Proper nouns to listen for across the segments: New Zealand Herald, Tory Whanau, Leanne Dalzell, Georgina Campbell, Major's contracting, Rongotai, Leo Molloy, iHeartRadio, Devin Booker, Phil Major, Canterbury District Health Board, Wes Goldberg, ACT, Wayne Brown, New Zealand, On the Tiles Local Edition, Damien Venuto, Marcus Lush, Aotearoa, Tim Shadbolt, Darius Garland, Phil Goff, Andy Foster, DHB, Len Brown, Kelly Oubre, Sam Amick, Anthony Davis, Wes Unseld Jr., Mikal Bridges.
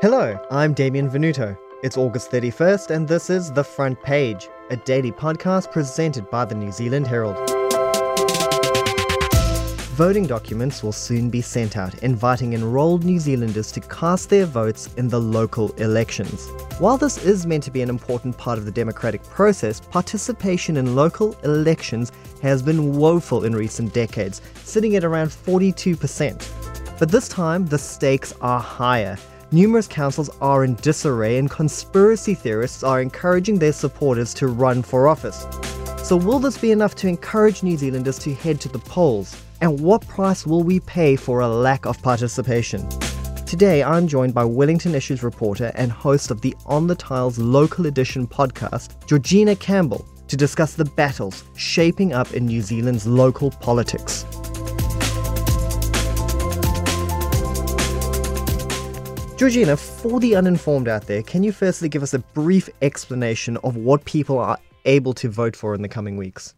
Hello, I'm Damien Venuto. It's August 31st and this is The Front Page, a daily podcast presented by the New Zealand Herald. Voting documents will soon be sent out, inviting enrolled New Zealanders to cast their votes in the local elections. While this is meant to be an important part of the democratic process, participation in local elections has been woeful in recent decades, sitting at around 42%. But this time, the stakes are higher. Numerous councils are in disarray and conspiracy theorists are encouraging their supporters to run for office. So will this be enough to encourage New Zealanders to head to the polls? And what price will we pay for a lack of participation? Today I'm joined by Wellington Issues reporter and host of the On the Tiles Local Edition podcast, Georgina Campbell, to discuss the battles shaping up in New Zealand's local politics. Georgina, for the uninformed out there, can you firstly give us a brief explanation of what people are able to vote for in the coming weeks?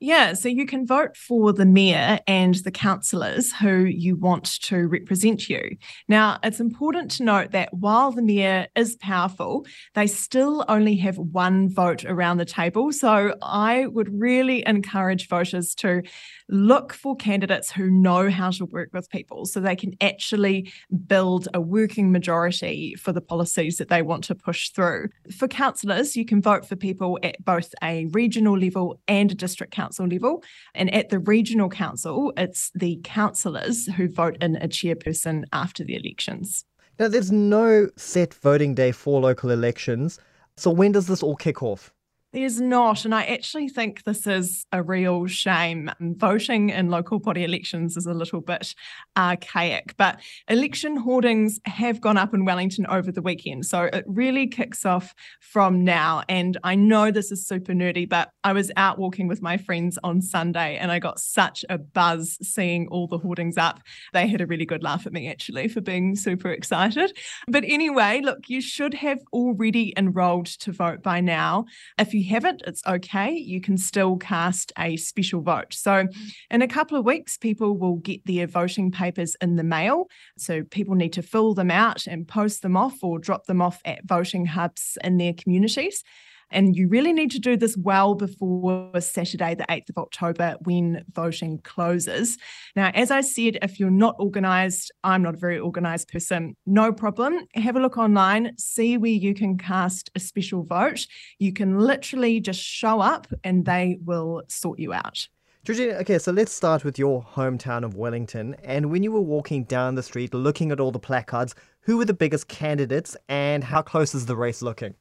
Yeah, so you can vote for the mayor and the councillors who you want to represent you. Now, it's important to note that while the mayor is powerful, they still only have one vote around the table. So I would really encourage voters to look for candidates who know how to work with people so they can actually build a working majority for the policies that they want to push through. For councillors, you can vote for people at both a regional level and a district council level. And at the regional council, it's the councillors who vote in a chairperson after the elections. Now, there's no set voting day for local elections. So when does this all kick off? There's not, and I actually think this is a real shame. Voting in local body elections is a little bit archaic, but election hoardings have gone up in Wellington over the weekend, so it really kicks off from now. And I know this is super nerdy, but I was out walking with my friends on Sunday and I got such a buzz seeing all the hoardings up. They had a really good laugh at me actually for being super excited. But anyway, look, you should have already enrolled to vote by now. If you haven't, it's okay. You can still cast a special vote. So in a couple of weeks, people will get their voting papers in the mail. So people need to fill them out and post them off or drop them off at voting hubs in their communities. And you really need to do this well before Saturday, the 8th of October, when voting closes. Now, as I said, if you're not organised, I'm not a very organised person, no problem. Have a look online, see where you can cast a special vote. You can literally just show up and they will sort you out. Georgina, okay, so let's start with your hometown of Wellington. And when you were walking down the street, looking at all the placards, who were the biggest candidates and how close is the race looking?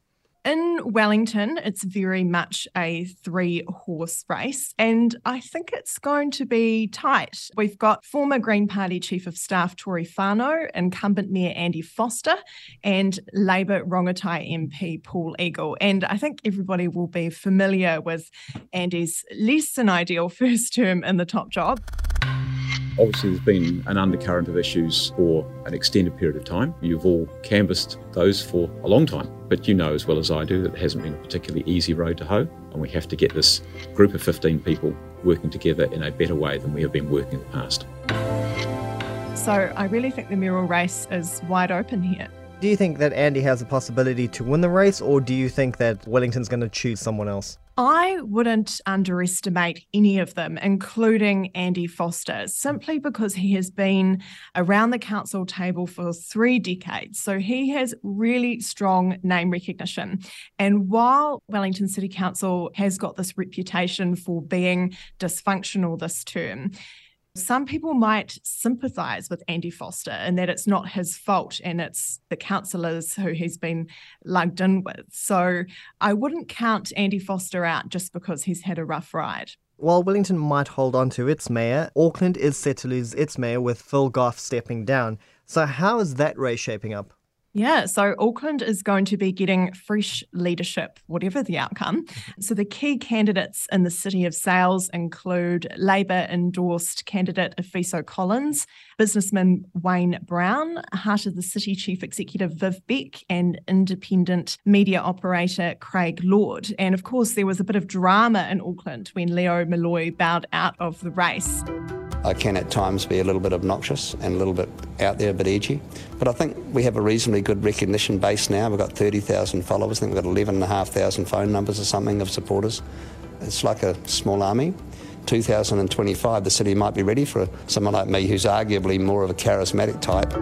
In Wellington, it's very much a three-horse race, and I think it's going to be tight. We've got former Green Party Chief of Staff Tory Whanau, incumbent Mayor Andy Foster, and Labour Rongotai MP Paul Eagle. And I think everybody will be familiar with Andy's less than ideal first term in the top job. Obviously, there's been an undercurrent of issues for an extended period of time. You've all canvassed those for a long time, but you know as well as I do that it hasn't been a particularly easy road to hoe, and we have to get this group of 15 people working together in a better way than we have been working in the past. So I really think the mayoral race is wide open here. Do you think that Andy has a possibility to win the race, or do you think that Wellington's going to choose someone else? I wouldn't underestimate any of them, including Andy Foster, simply because he has been around the council table for 3 decades. So he has really strong name recognition. And while Wellington City Council has got this reputation for being dysfunctional this term, some people might sympathise with Andy Foster in that it's not his fault and it's the councillors who he's been lugged in with. So I wouldn't count Andy Foster out just because he's had a rough ride. While Wellington might hold on to its mayor, Auckland is set to lose its mayor with Phil Goff stepping down. So how is that race shaping up? Yeah, so Auckland is going to be getting fresh leadership, whatever the outcome. So the key candidates in the City of Sales include Labour-endorsed candidate Efeso Collins, businessman Wayne Brown, Heart of the City Chief Executive Viv Beck, and independent media operator Craig Lord. And of course, there was a bit of drama in Auckland when Leo Molloy bowed out of the race. I can at times be a little bit obnoxious and a little bit out there, a bit edgy. But I think we have a reasonably good recognition base now. We've got 30,000 followers. I think we've got 11,500 phone numbers or something of supporters. It's like a small army. 2025, the city might be ready for someone like me who's arguably more of a charismatic type.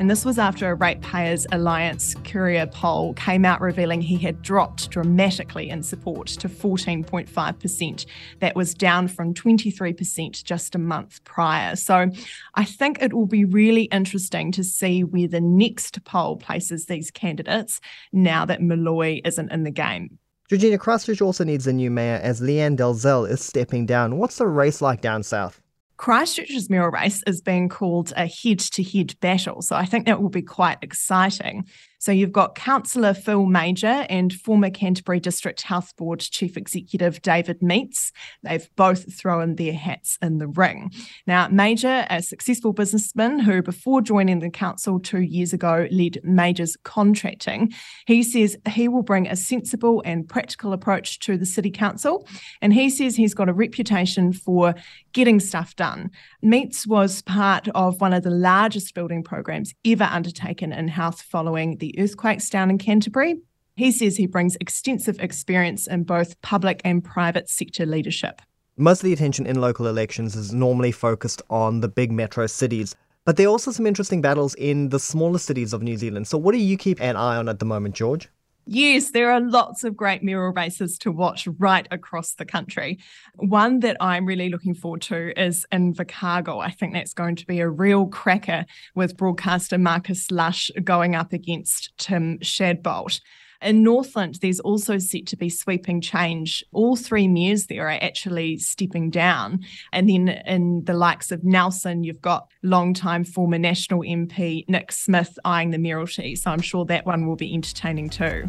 And this was after a Ratepayers Alliance Courier poll came out revealing he had dropped dramatically in support to 14.5%. That was down from 23% just a month prior. So I think it will be really interesting to see where the next poll places these candidates now that Molloy isn't in the game. Georgina, Christchurch also needs a new mayor as Leanne Dalzell is stepping down. What's the race like down south? Christchurch's mayoral race is being called a head-to-head battle, so I think that will be quite exciting. So you've got Councillor Phil Major and former Canterbury District Health Board Chief Executive David Meats. They've both thrown their hats in the ring. Now, Major, a successful businessman who, before joining the council 2 years ago, led Major's Contracting, he says he will bring a sensible and practical approach to the City Council, and he says he's got a reputation for getting stuff done. Meats was part of one of the largest building programs ever undertaken in health following the earthquakes down in Canterbury. He says he brings extensive experience in both public and private sector leadership. Most of the attention in local elections is normally focused on the big metro cities, but there are also some interesting battles in the smaller cities of New Zealand. So what do you keep an eye on at the moment, George? Yes, there are lots of great mayoral races to watch right across the country. One that I'm really looking forward to is in Vicargo. I think that's going to be a real cracker with broadcaster Marcus Lush going up against Tim Shadbolt. In Northland, there's also set to be sweeping change. All three mayors there are actually stepping down. And then in the likes of Nelson, you've got longtime former National MP Nick Smith eyeing the mayoralty. So I'm sure that one will be entertaining too.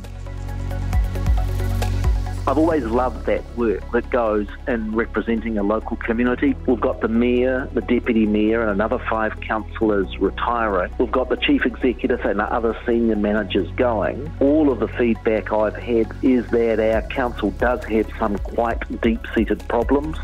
I've always loved that work that goes in representing a local community. We've got the mayor, the deputy mayor and another 5 councillors retiring. We've got the chief executive and other senior managers going. All of the feedback I've had is that our council does have some quite deep-seated problems.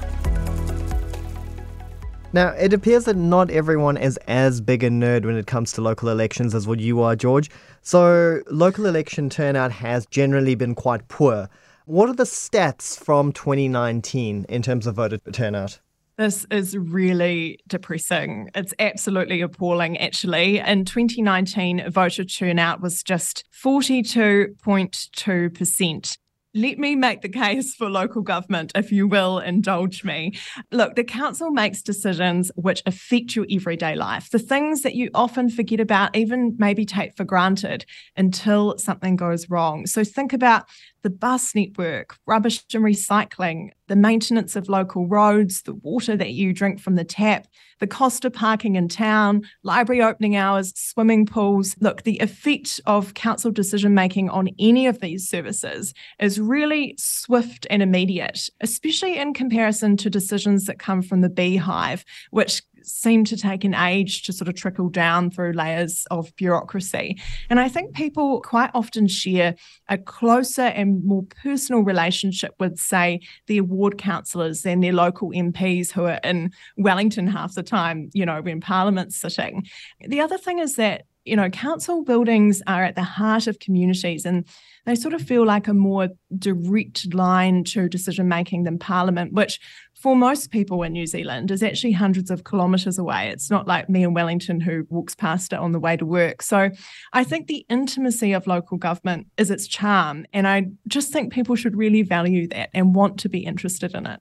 Now, it appears that not everyone is as big a nerd when it comes to local elections as what you are, George. So local election turnout has generally been quite poor. What are the stats from 2019 in terms of voter turnout? This is really depressing. It's absolutely appalling, actually. In 2019, voter turnout was just 42.2%. Let me make the case for local government, if you will indulge me. Look, the council makes decisions which affect your everyday life, the things that you often forget about, even maybe take for granted until something goes wrong. So think about the bus network, rubbish and recycling, the maintenance of local roads, the water that you drink from the tap, the cost of parking in town, library opening hours, swimming pools. Look, the effect of council decision-making on any of these services is really swift and immediate, especially in comparison to decisions that come from the beehive, which seem to take an age to sort of trickle down through layers of bureaucracy. And I think people quite often share a closer and more personal relationship with, say, their ward councillors than their local MPs who are in Wellington half the time, you know, when Parliament's sitting. The other thing is that, you know, council buildings are at the heart of communities and they sort of feel like a more direct line to decision-making than Parliament, which for most people in New Zealand is actually hundreds of kilometres away. It's not like me in Wellington who walks past it on the way to work. So I think the intimacy of local government is its charm, and I just think people should really value that and want to be interested in it.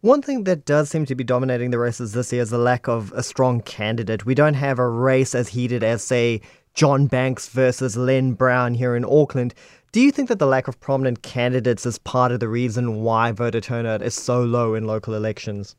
One thing that does seem to be dominating the races this year is the lack of a strong candidate. We don't have a race as heated as, say, John Banks versus Len Brown here in Auckland. Do you think that the lack of prominent candidates is part of the reason why voter turnout is so low in local elections?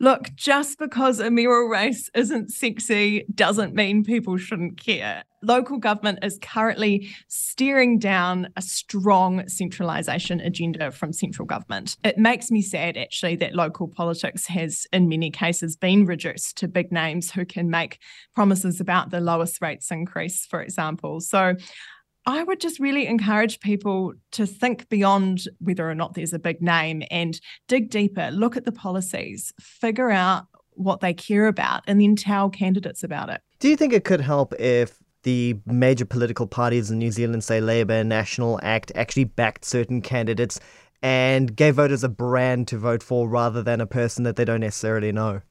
Look, just because a mayoral race isn't sexy doesn't mean people shouldn't care. Local government is currently steering down a strong centralisation agenda from central government. It makes me sad, actually, that local politics has, in many cases, been reduced to big names who can make promises about the lowest rates increase, for example. So I would just really encourage people to think beyond whether or not there's a big name and dig deeper, look at the policies, figure out what they care about, and then tell candidates about it. Do you think it could help if the major political parties in New Zealand, say Labour, National, ACT, actually backed certain candidates and gave voters a brand to vote for rather than a person that they don't necessarily know?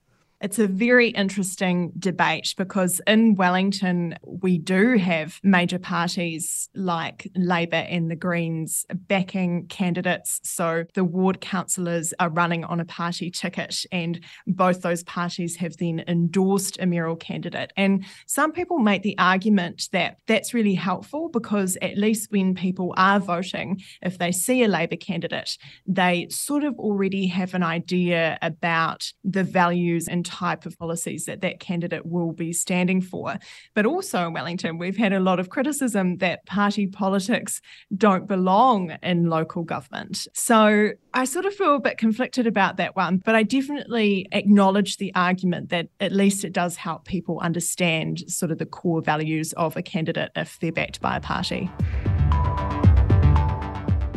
It's a very interesting debate because in Wellington, we do have major parties like Labour and the Greens backing candidates. So the ward councillors are running on a party ticket and both those parties have then endorsed a mayoral candidate. And some people make the argument that that's really helpful because at least when people are voting, if they see a Labour candidate, they sort of already have an idea about the values and type of policies that that candidate will be standing for. But also in Wellington, we've had a lot of criticism that party politics don't belong in local government. So I sort of feel a bit conflicted about that one, but I definitely acknowledge the argument that at least it does help people understand sort of the core values of a candidate if they're backed by a party.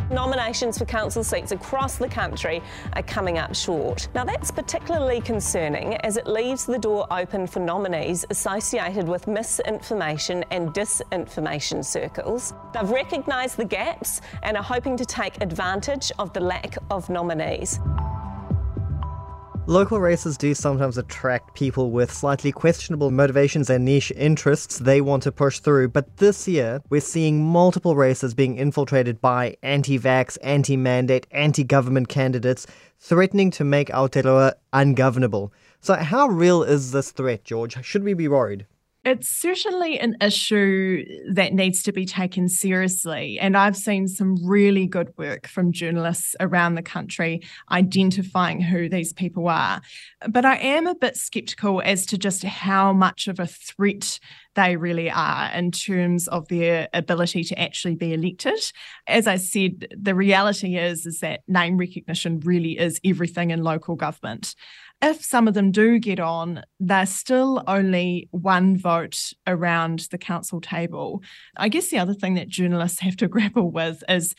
Nominations for council seats across the country are coming up short. Now that's particularly concerning as it leaves the door open for nominees associated with misinformation and disinformation circles. They've recognised the gaps and are hoping to take advantage of the lack of nominees. Local races do sometimes attract people with slightly questionable motivations and niche interests they want to push through, but this year we're seeing multiple races being infiltrated by anti-vax, anti-mandate, anti-government candidates threatening to make Aotearoa ungovernable. So how real is this threat, George? Should we be worried? It's certainly an issue that needs to be taken seriously. And I've seen some really good work from journalists around the country identifying who these people are. But I am a bit sceptical as to just how much of a threat they really are in terms of their ability to actually be elected. As I said, the reality is that name recognition really is everything in local government. If some of them do get on, they're still only one vote around the council table. I guess the other thing that journalists have to grapple with is,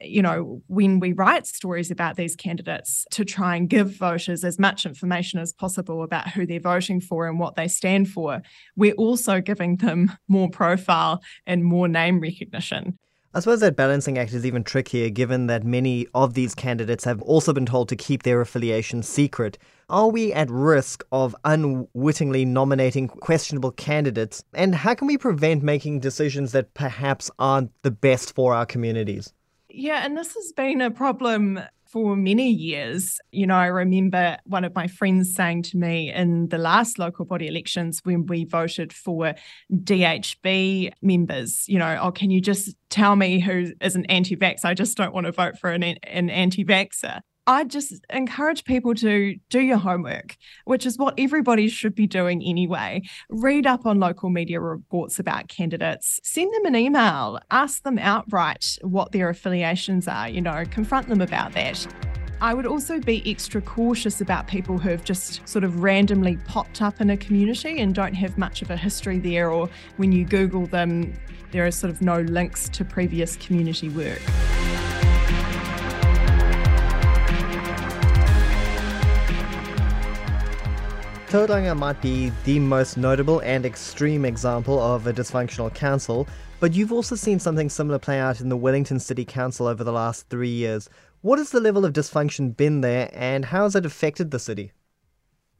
you know, when we write stories about these candidates, to try and give voters as much information as possible about who they're voting for and what they stand for, we're also giving them more profile and more name recognition. I suppose that balancing act is even trickier given that many of these candidates have also been told to keep their affiliation secret. Are we at risk of unwittingly nominating questionable candidates? And how can we prevent making decisions that perhaps aren't the best for our communities? Yeah, and this has been a problem for many years. You know, I remember one of my friends saying to me in the last local body elections when we voted for DHB members, you know, oh, can you just tell me who is an anti-vax? I just don't want to vote for an anti-vaxxer. I just encourage people to do your homework, which is what everybody should be doing anyway. Read up on local media reports about candidates, send them an email, ask them outright what their affiliations are, you know, confront them about that. I would also be extra cautious about people who have just sort of randomly popped up in a community and don't have much of a history there, or when you Google them, there are sort of no links to previous community work. Tauranga might be the most notable and extreme example of a dysfunctional council, but you've also seen something similar play out in the Wellington City Council over the last 3 years. What has the level of dysfunction been there, and how has it affected the city?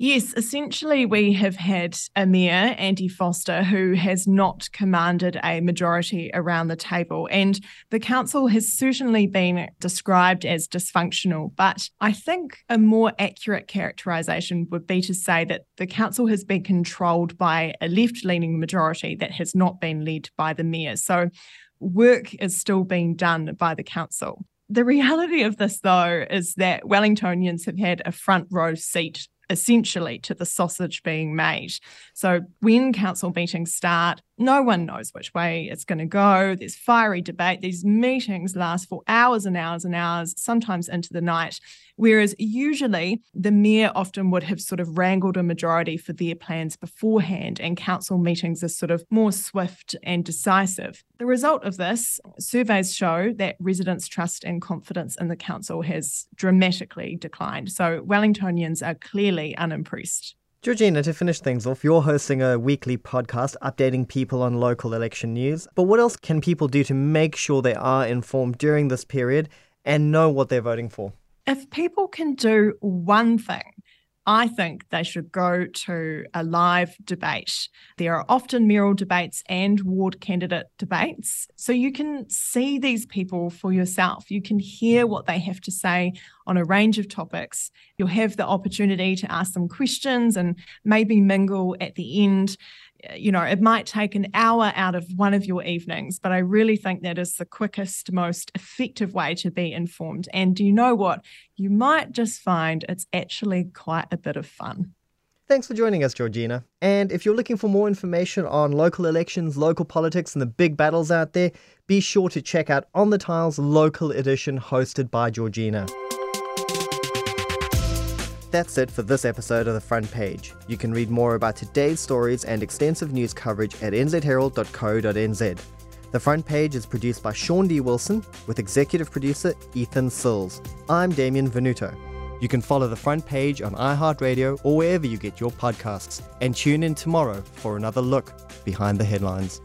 Yes, essentially we have had a mayor, Andy Foster, who has not commanded a majority around the table. And the council has certainly been described as dysfunctional, but I think a more accurate characterisation would be to say that the council has been controlled by a left-leaning majority that has not been led by the mayor. So work is still being done by the council. The reality of this, though, is that Wellingtonians have had a front row seat essentially to the sausage being made. So when council meetings start, No one knows which way it's going to go. There's fiery debate. These meetings last for hours and hours and hours, sometimes into the night, whereas usually the mayor often would have sort of wrangled a majority for their plans beforehand, and council meetings are sort of more swift and decisive. The result of this, surveys show that residents' trust and confidence in the council has dramatically declined. So Wellingtonians are clearly unimpressed. Georgina, to finish things off, you're hosting a weekly podcast updating people on local election news. But what else can people do to make sure they are informed during this period and know what they're voting for? If people can do one thing, I think they should go to a live debate. There are often mayoral debates and ward candidate debates, so you can see these people for yourself. You can hear what they have to say on a range of topics. You'll have the opportunity to ask them questions and maybe mingle at the end. You know, it might take an hour out of one of your evenings, but I really think that is the quickest, most effective way to be informed. And do you know what? You might just find it's actually quite a bit of fun. Thanks for joining us, Georgina. And if you're looking for more information on local elections, local politics, and the big battles out there, be sure to check out On the Tiles Local Edition, hosted by Georgina. That's it for this episode of The Front Page. You can read more about today's stories and extensive news coverage at nzherald.co.nz. The Front Page is produced by Sean D. Wilson, with executive producer Ethan Sills. I'm Damien Venuto. You can follow The Front Page on iHeartRadio or wherever you get your podcasts. And tune in tomorrow for another look behind the headlines.